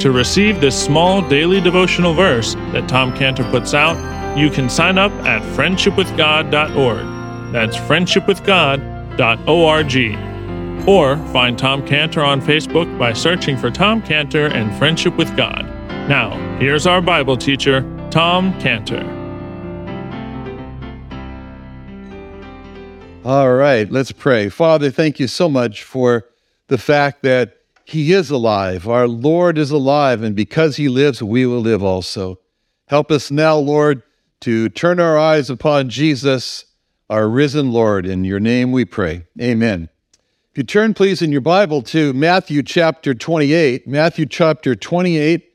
To receive this small daily devotional verse that Tom Cantor puts out, you can sign up at friendshipwithgod.org. That's friendshipwithgod.org. Or find Tom Cantor on Facebook by searching for Tom Cantor and Friendship with God. Now, here's our Bible teacher, Tom Cantor. All right, let's pray. Father, thank you so much for the fact that He is alive. Our Lord is alive, and because He lives, we will live also. Help us now, Lord, to turn our eyes upon Jesus, our risen Lord. In your name we pray. Amen. If you turn, please, in your Bible to Matthew chapter 28. Matthew chapter 28.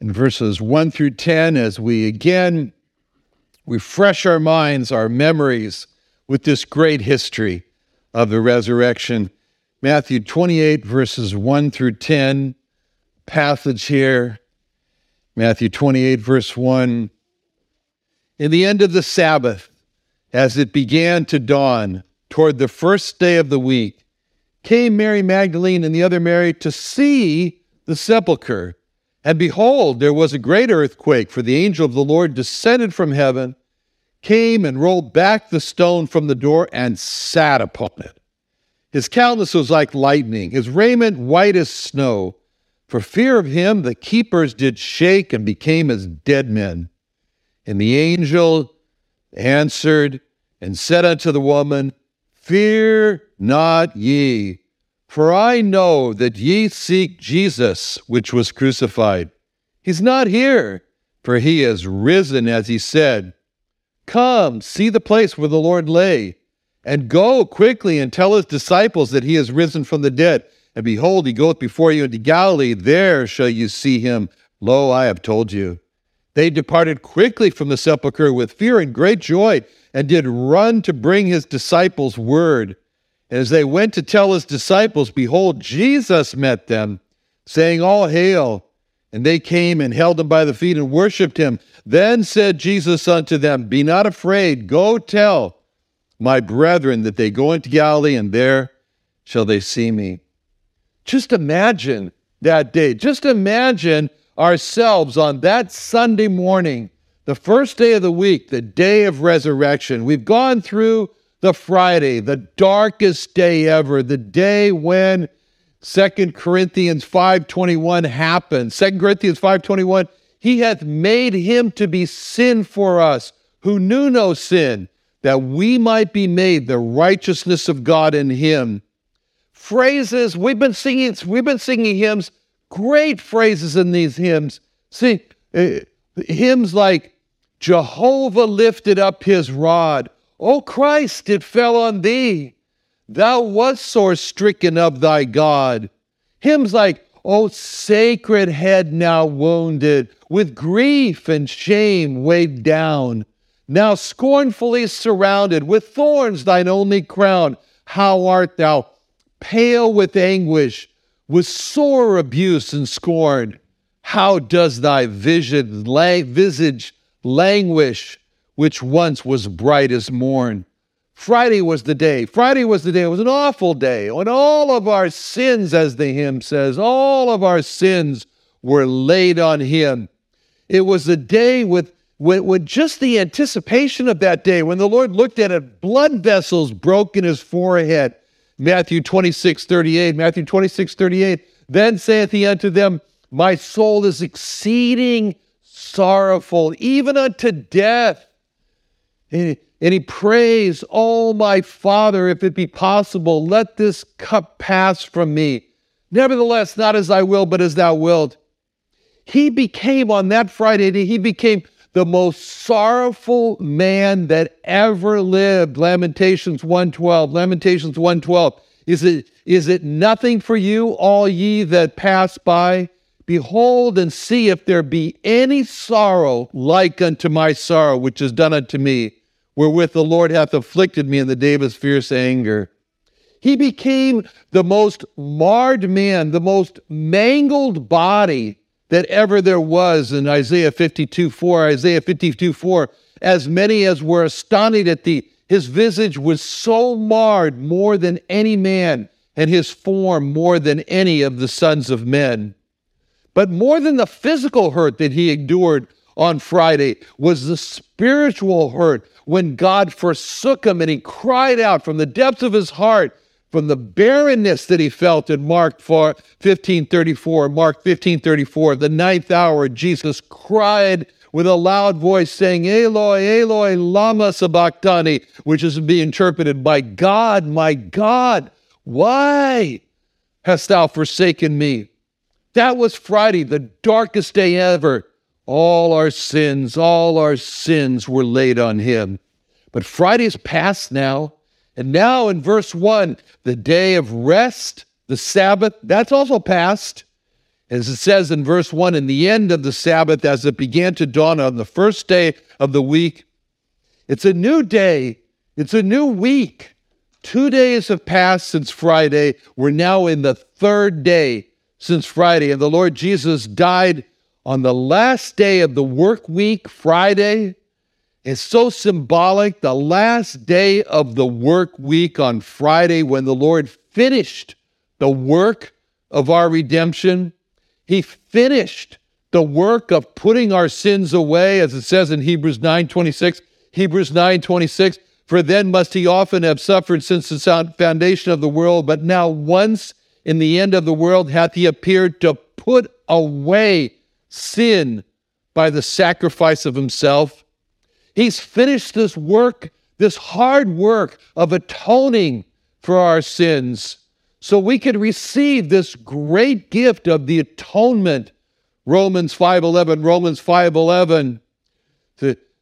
In verses 1 through 10, as we again refresh our minds, our memories, with this great history of the resurrection. Matthew 28, verses 1 through 10, passage here. Matthew 28, verse 1. In the end of the Sabbath, as it began to dawn, toward the first day of the week, came Mary Magdalene and the other Mary to see the sepulchre. And behold, there was a great earthquake, for the angel of the Lord descended from heaven, came and rolled back the stone from the door, and sat upon it. His countenance was like lightning, his raiment white as snow. For fear of him, the keepers did shake and became as dead men. And the angel answered and said unto the woman, Fear not ye. For I know that ye seek Jesus, which was crucified. He's not here, for he is risen, as he said. Come, see the place where the Lord lay, and go quickly and tell his disciples that he is risen from the dead. And behold, he goeth before you into Galilee, there shall you see him. Lo, I have told you. They departed quickly from the sepulchre with fear and great joy, and did run to bring his disciples word. And as they went to tell his disciples, behold, Jesus met them, saying, All hail. And they came and held him by the feet and worshipped him. Then said Jesus unto them, Be not afraid, go tell my brethren that they go into Galilee, and there shall they see me. Just imagine that day. Just imagine ourselves on that Sunday morning, the first day of the week, the day of resurrection. We've gone through the Friday, the darkest day ever, the day when 2 Corinthians 5:21 happened. 2 Corinthians 5:21, He hath made him to be sin for us, who knew no sin, that we might be made the righteousness of God in him. Phrases, we've been singing hymns, great phrases in these hymns. See, hymns like, Jehovah lifted up his rod, O Christ, it fell on thee. Thou wast sore stricken of thy God. Hymns like, O sacred head now wounded, with grief and shame weighed down, now scornfully surrounded, with thorns thine only crown. How art thou pale with anguish, with sore abuse and scorn? How does thy visage languish, which once was bright as morn? Friday was the day. Friday was the day. It was an awful day. And all of our sins, as the hymn says, all of our sins were laid on him. It was a day with just the anticipation of that day. When the Lord looked at it, blood vessels broke in his forehead. Matthew 26:38. Matthew 26:38. Then saith he unto them, my soul is exceeding sorrowful, even unto death. And he prays, oh, my Father, if it be possible, let this cup pass from me. Nevertheless, not as I will, but as thou wilt. He became, on that Friday, he became the most sorrowful man that ever lived. Lamentations 1:12. Lamentations 1:12. Is it nothing for you, all ye that pass by? Behold, and see if there be any sorrow like unto my sorrow, which is done unto me, wherewith the Lord hath afflicted me in the day of his fierce anger. He became the most marred man, the most mangled body that ever there was. In Isaiah 52:4, as many as were astonished at thee, his visage was so marred more than any man, and his form more than any of the sons of men. But more than the physical hurt that he endured on Friday was the spiritual hurt when God forsook him and he cried out from the depths of his heart, from the barrenness that he felt in Mark 15:34, the ninth hour, Jesus cried with a loud voice saying, Eloi, Eloi, lama sabachthani, which is to be interpreted by God, my God, why hast thou forsaken me? That was Friday, the darkest day ever. All our sins were laid on him. But Friday's past now. And now in verse 1, the day of rest, the Sabbath, that's also past. As it says in verse 1, in the end of the Sabbath, as it began to dawn on the first day of the week, it's a new day, it's a new week. 2 days have passed since Friday. We're now in the third day since Friday, and the Lord Jesus died on the last day of the work week. Friday is so symbolic, the last day of the work week on Friday, when the Lord finished the work of our redemption. He finished the work of putting our sins away, as it says in Hebrews 9:26. Hebrews 9:26, for then must he often have suffered since the foundation of the world, but now once in the end of the world hath he appeared to put away sin by the sacrifice of himself. He's finished this work, this hard work of atoning for our sins, so we can receive this great gift of the atonement. Romans 5:11.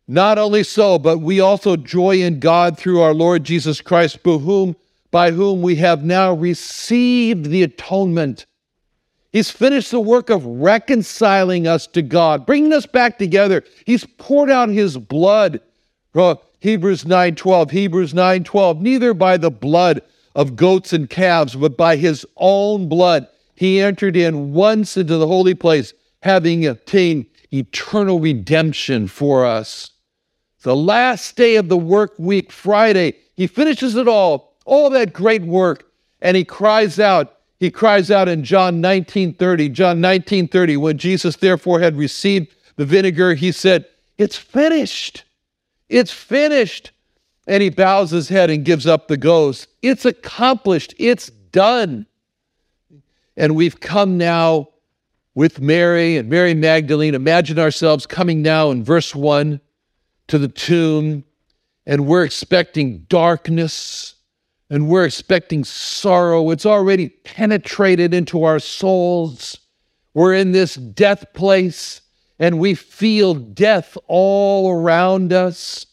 Not only so, but we also joy in God through our Lord Jesus Christ, by whom we have now received the atonement. He's finished the work of reconciling us to God, bringing us back together. He's poured out his blood. Hebrews 9:12. Neither by the blood of goats and calves, but by his own blood, he entered in once into the holy place, having obtained eternal redemption for us. The last day of the work week, Friday, he finishes it all that great work, and he cries out. He cries out in John 19:30, when Jesus therefore had received the vinegar, he said, it's finished. It's finished. And he bows his head and gives up the ghost. It's accomplished. It's done. And we've come now with Mary and Mary Magdalene. Imagine ourselves coming now in verse 1 to the tomb, and we're expecting darkness. And we're expecting sorrow. It's already penetrated into our souls. We're in this death place, and we feel death all around us.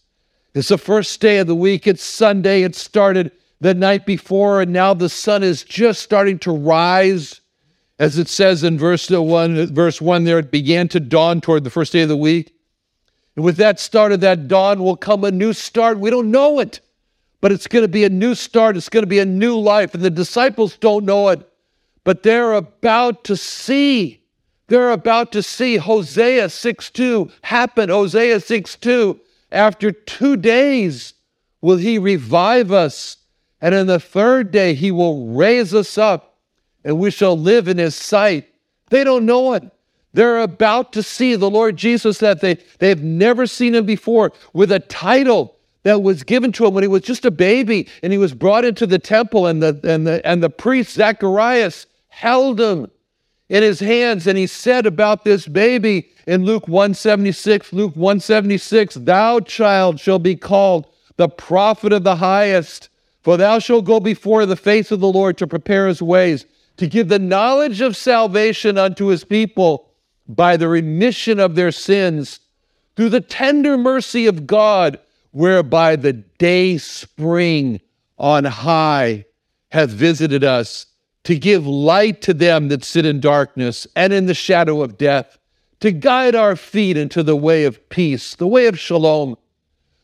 It's the first day of the week. It's Sunday. It started the night before, and now the sun is just starting to rise. As it says in verse 1 there, it began to dawn toward the first day of the week. And with that start of that dawn will come a new start. We don't know it. But it's going to be a new start. It's going to be a new life. And the disciples don't know it, but they're about to see. They're about to see Hosea 6:2 happen. Hosea 6:2, after 2 days will he revive us, and on the third day he will raise us up, and we shall live in his sight. They don't know it. They're about to see the Lord Jesus that they've never seen him before, with a title that was given to him when he was just a baby, and he was brought into the temple, and the priest Zacharias held him in his hands, and he said about this baby in Luke 1:76, "Thou, child, shall be called the prophet of the highest, for thou shalt go before the face of the Lord to prepare his ways, to give the knowledge of salvation unto his people by the remission of their sins, through the tender mercy of God, whereby the day spring on high hath visited us, to give light to them that sit in darkness and in the shadow of death, to guide our feet into the way of peace," the way of shalom.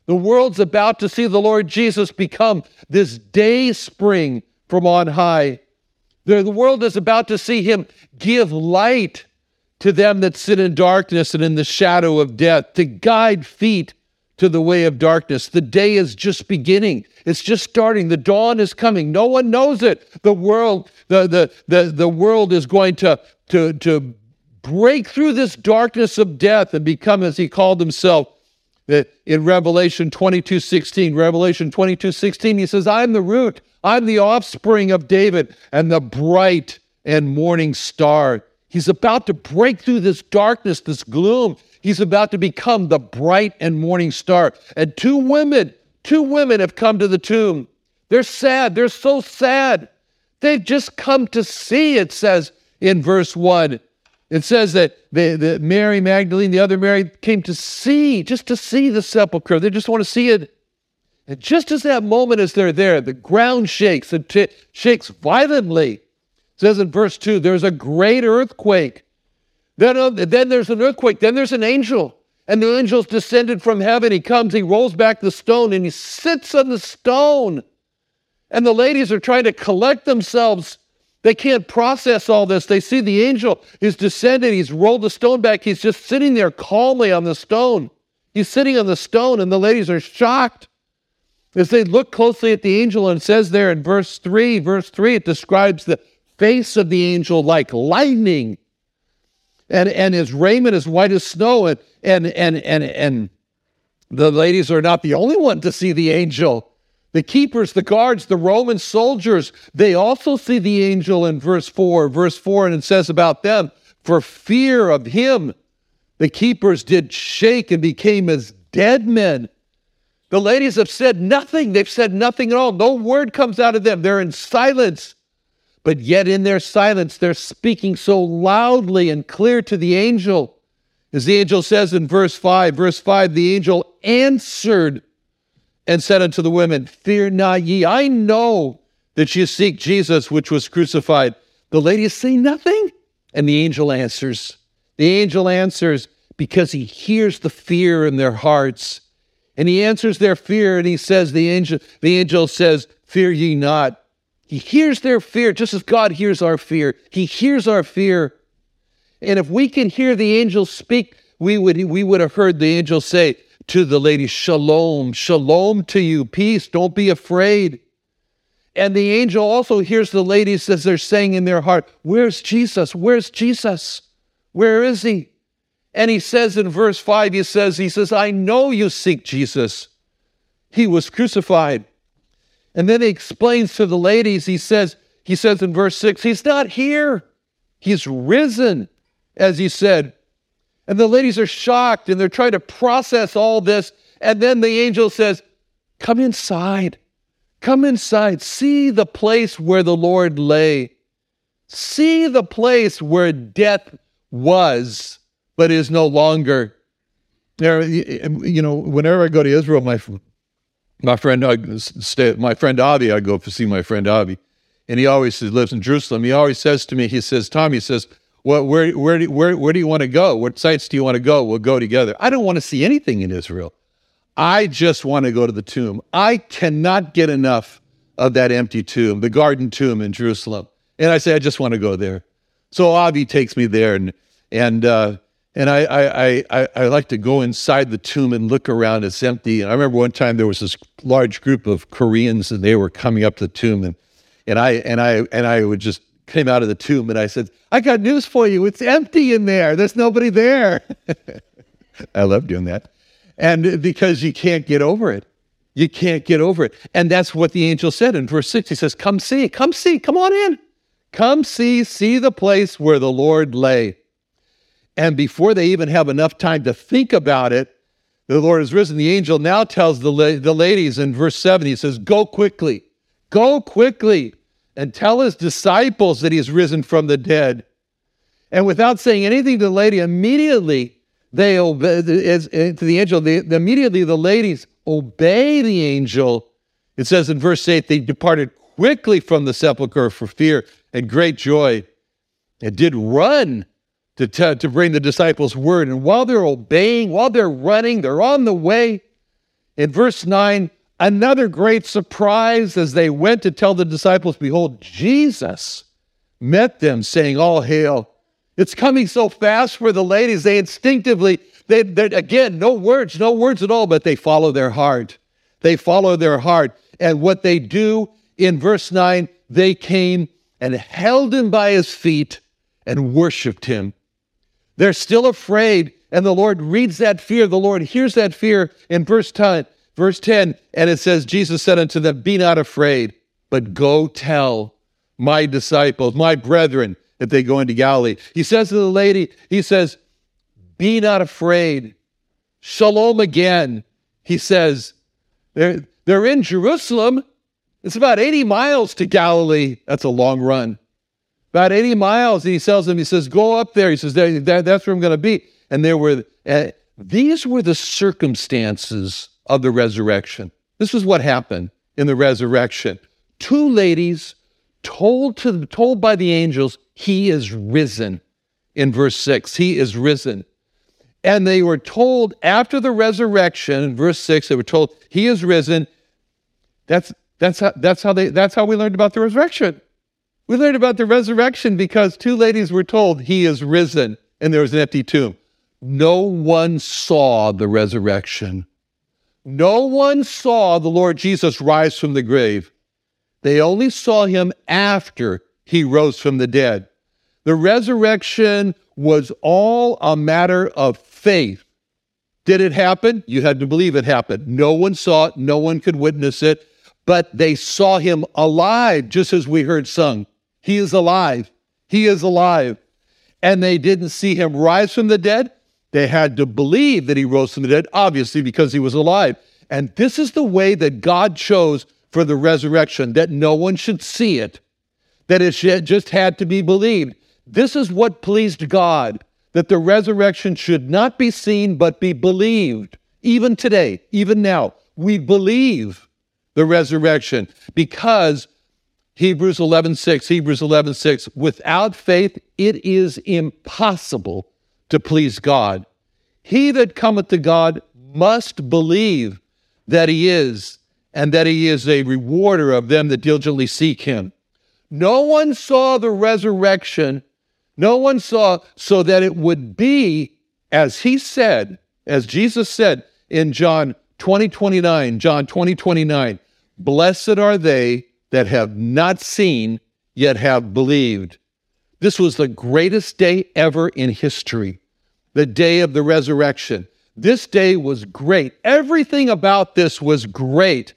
The world's about to see the Lord Jesus become this day spring from on high. The world is about to see him give light to them that sit in darkness and in the shadow of death, to guide feet to the way of darkness. The day is just beginning. It's just starting. The dawn is coming. No one knows it. The world is going to break through this darkness of death and become, as he called himself in Revelation 22:16, he says, "I'm the root, I'm the offspring of David, and the bright and morning star." He's about to break through this darkness, this gloom. He's about to become the bright and morning star. And two women have come to the tomb. They're sad. They're so sad. They've just come to see, it says in verse 1. It says that the Mary Magdalene, the other Mary, came to see, just to see the sepulchre. They just want to see it. And just as that moment as they're there, the ground shakes. It shakes violently. It says in verse 2, there's a great earthquake. Then there's an earthquake. Then there's an angel. And the angel's descended from heaven. He comes, he rolls back the stone, and he sits on the stone. And the ladies are trying to collect themselves. They can't process all this. They see the angel is descended. He's rolled the stone back. He's just sitting there calmly on the stone. He's sitting on the stone, and the ladies are shocked. As they look closely at the angel, and it says there in verse 3, it describes the face of the angel like lightning. And his raiment is white as snow, and the ladies are not the only one to see the angel. The keepers, the guards, the Roman soldiers, they also see the angel in verse 4, and it says about them, "For fear of him, the keepers did shake and became as dead men." The ladies have said nothing. They've said nothing at all. No word comes out of them. They're in silence. But yet in their silence, they're speaking so loudly and clear to the angel. As the angel says in verse 5, the angel answered and said unto the women, "Fear not ye, I know that ye seek Jesus, which was crucified." The ladies say nothing, and the angel answers. The angel answers because he hears the fear in their hearts. And he answers their fear, and he says, the angel says, "Fear ye not." He hears their fear just as God hears our fear. He hears our fear. And if we can hear the angel speak, we would have heard the angel say to the lady, "Shalom, shalom to you, peace, don't be afraid." And the angel also hears the ladies as they're saying in their heart, "Where's Jesus? Where's Jesus? Where is he?" And he says in verse 5, he says, "I know you seek Jesus. He was crucified." And then he explains to the ladies, he says in verse 6, "He's not here. He's risen, as he said." And the ladies are shocked, and they're trying to process all this. And then the angel says, "Come inside. Come inside. See the place where the Lord lay. See the place where death was, but is no longer." There, you know, whenever I go to Israel, I go to see my friend Avi, and he always lives in Jerusalem. He always says to me, "Tom," he says, "Well, where do you want to go? What sites do you want to go? We'll go together." I don't want to see anything in Israel. I just want to go to the tomb. I cannot get enough of that empty tomb, the garden tomb in Jerusalem. And I say, I just want to go there. So Avi takes me there, and And I like to go inside the tomb and look around. It's empty. And I remember one time there was this large group of Koreans, and they were coming up the tomb, and I would just came out of the tomb, and I said, "I got news for you. It's empty in there. There's nobody there." I love doing that, and because you can't get over it, you can't get over it, and that's what the angel said in verse 6. He says, "Come see, come on in, come see the place where the Lord lay." And before they even have enough time to think about it, the Lord has risen. The angel now tells the ladies in verse 7, he says, go quickly and tell his disciples that he's risen from the dead. And without saying anything to the lady, immediately they obey, the ladies obey the angel. It says in verse 8, they departed quickly from the sepulchre for fear and great joy, and did run to bring the disciples' word. And while they're obeying, while they're running, they're on the way. In verse 9, another great surprise as they went to tell the disciples, behold, Jesus met them saying, all hail. It's coming so fast for the ladies. They instinctively, again, no words at all, but they follow their heart. They follow their heart. And what they do in verse 9, they came and held him by his feet and worshiped him. They're still afraid, and the Lord reads that fear. The Lord hears that fear in verse 10, and it says, Jesus said unto them, be not afraid, but go tell my disciples, my brethren, that they go into Galilee. He says to the lady, he says, be not afraid. Shalom again. He says, they're in Jerusalem. It's about 80 miles to Galilee. That's a long run. About 80 miles, and he tells them, he says, go up there. He says, that's where I'm going to be. And these were the circumstances of the resurrection. This is what happened in the resurrection. Two ladies told by the angels, he is risen. In verse 6, he is risen. And they were told after the resurrection, in verse 6, they were told, he is risen. That's how we learned about the resurrection. We learned about the resurrection because two ladies were told, he is risen, and there was an empty tomb. No one saw the resurrection. No one saw the Lord Jesus rise from the grave. They only saw him after he rose from the dead. The resurrection was all a matter of faith. Did it happen? You had to believe it happened. No one saw it. No one could witness it. But they saw him alive, just as we heard sung. He is alive. He is alive. And they didn't see him rise from the dead. They had to believe that he rose from the dead, obviously, because he was alive. And this is the way that God chose for the resurrection, that no one should see it, that it just had to be believed. This is what pleased God, that the resurrection should not be seen but be believed. Even today, even now, we believe the resurrection, because Hebrews 11:6, without faith it is impossible to please God. He that cometh to God must believe that he is, and that he is a rewarder of them that diligently seek him. No one saw the resurrection, no one saw, so that it would be, as he said, as Jesus said in John 20:29, blessed are they that have not seen, yet have believed. This was the greatest day ever in history, the day of the resurrection. This day was great. Everything about this was great.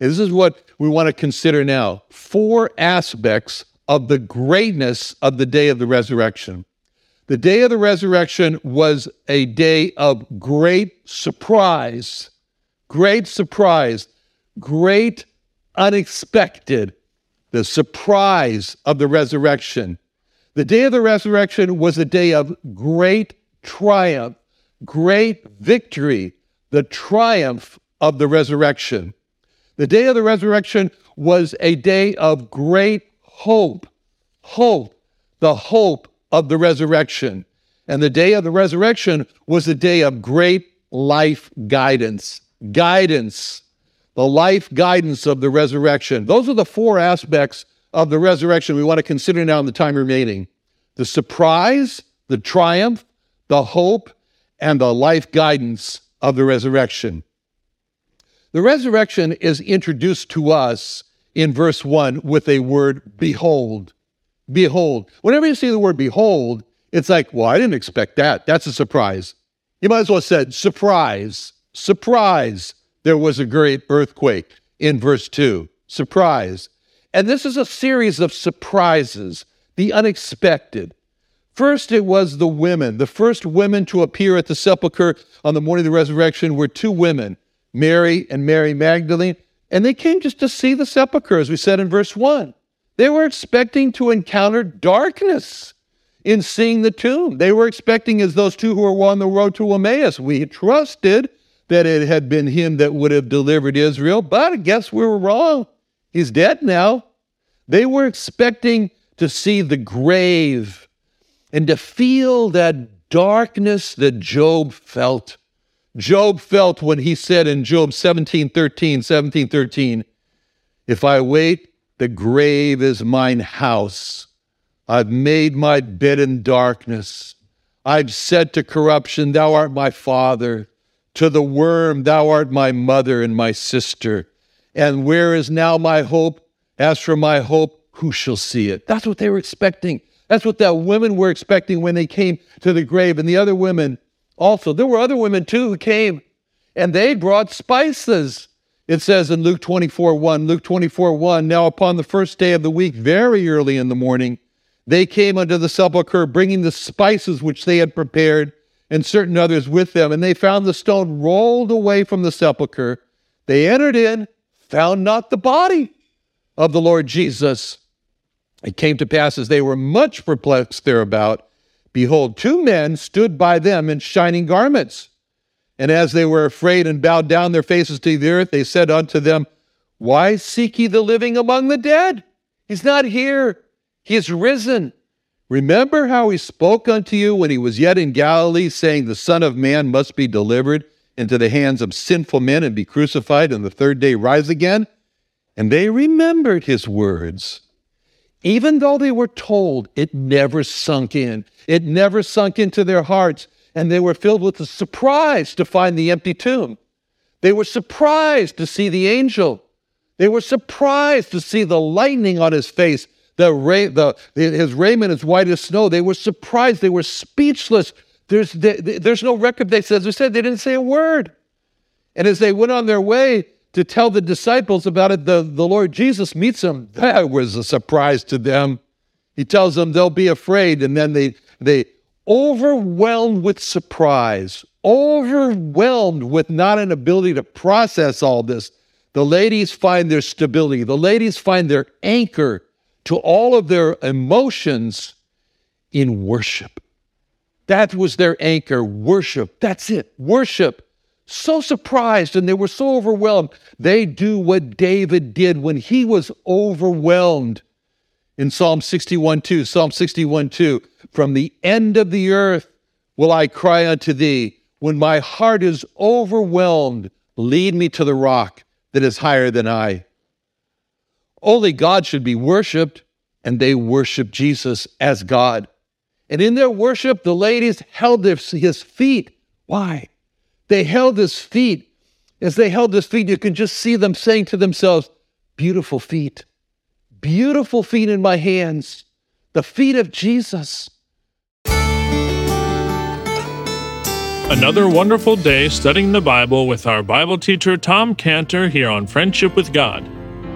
This is what we want to consider now. 4 aspects of the greatness of the day of the resurrection. The day of the resurrection was a day of great surprise. Great surprise. Great unexpected, the surprise of the resurrection. The day of the resurrection was a day of great triumph, great victory, the triumph of the resurrection. The day of the resurrection was a day of great hope, the hope of the resurrection. And the day of the resurrection was a day of great life guidance. The life guidance of the resurrection. Those are the 4 aspects of the resurrection we want to consider now in the time remaining. The surprise, the triumph, the hope, and the life guidance of the resurrection. The resurrection is introduced to us in verse 1 with a word, behold. Behold. Whenever you see the word behold, it's like, well, I didn't expect that. That's a surprise. You might as well have said, surprise, surprise. There was a great earthquake in verse 2. Surprise. And this is a series of surprises, the unexpected. First, it was the women. The first women to appear at the sepulcher on the morning of the resurrection were two women, Mary and Mary Magdalene, and they came just to see the sepulcher, as we said in verse 1. They were expecting to encounter darkness in seeing the tomb. They were expecting, as those two who were on the road to Emmaus, we trusted that it had been him that would have delivered Israel, but I guess we were wrong. He's dead now. They were expecting to see the grave and to feel that darkness that Job felt. Job felt when he said in Job 17:13, if I wait, the grave is mine house. I've made my bed in darkness. I've said to corruption, thou art my father. To the worm, thou art my mother and my sister. And where is now my hope? As for my hope, who shall see it? That's what they were expecting. That's what the women were expecting when they came to the grave. And the other women also. There were other women too who came, and they brought spices. It says in Luke 24:1, now upon the first day of the week, very early in the morning, they came unto the sepulchre, bringing the spices which they had prepared, and certain others with them, and they found the stone rolled away from the sepulchre. They entered in, found not the body of the Lord Jesus. It came to pass, as they were much perplexed thereabout, behold, two men stood by them in shining garments. And as they were afraid and bowed down their faces to the earth, they said unto them, why seek ye the living among the dead? He's not here. He is risen. Remember how he spoke unto you when he was yet in Galilee, saying, the Son of Man must be delivered into the hands of sinful men and be crucified, and the third day rise again? And they remembered his words. Even though they were told, it never sunk in. It never sunk into their hearts. And they were filled with a surprise to find the empty tomb. They were surprised to see the angel. They were surprised to see the lightning on his face, his raiment as white as snow. They were surprised. They were speechless. There's no record. They didn't say a word. And as they went on their way to tell the disciples about it, the Lord Jesus meets them. That was a surprise to them. He tells them they'll be afraid, and then they overwhelmed with surprise, overwhelmed with not an ability to process all this. The ladies find their stability. The ladies find their anchor to all of their emotions in worship. That was their anchor, worship. That's it, worship. So surprised, and they were so overwhelmed. They do what David did when he was overwhelmed. In Psalm 61:2, from the end of the earth will I cry unto thee. When my heart is overwhelmed, lead me to the rock that is higher than I. Only God should be worshiped, and they worshiped Jesus as God. And in their worship, the ladies held his feet. Why? They held his feet. As they held his feet, you can just see them saying to themselves, beautiful feet in my hands, the feet of Jesus. Another wonderful day studying the Bible with our Bible teacher, Tom Cantor, here on Friendship with God.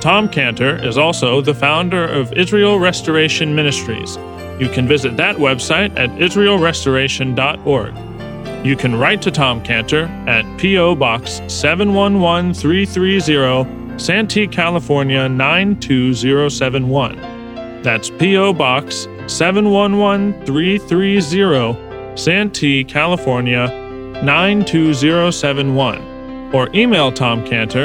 Tom Cantor is also the founder of Israel Restoration Ministries. You can visit that website at israelrestoration.org. You can write to Tom Cantor at P.O. Box 711330, Santee, California 92071. That's P.O. Box 711330, Santee, California 92071 or email Tom Cantor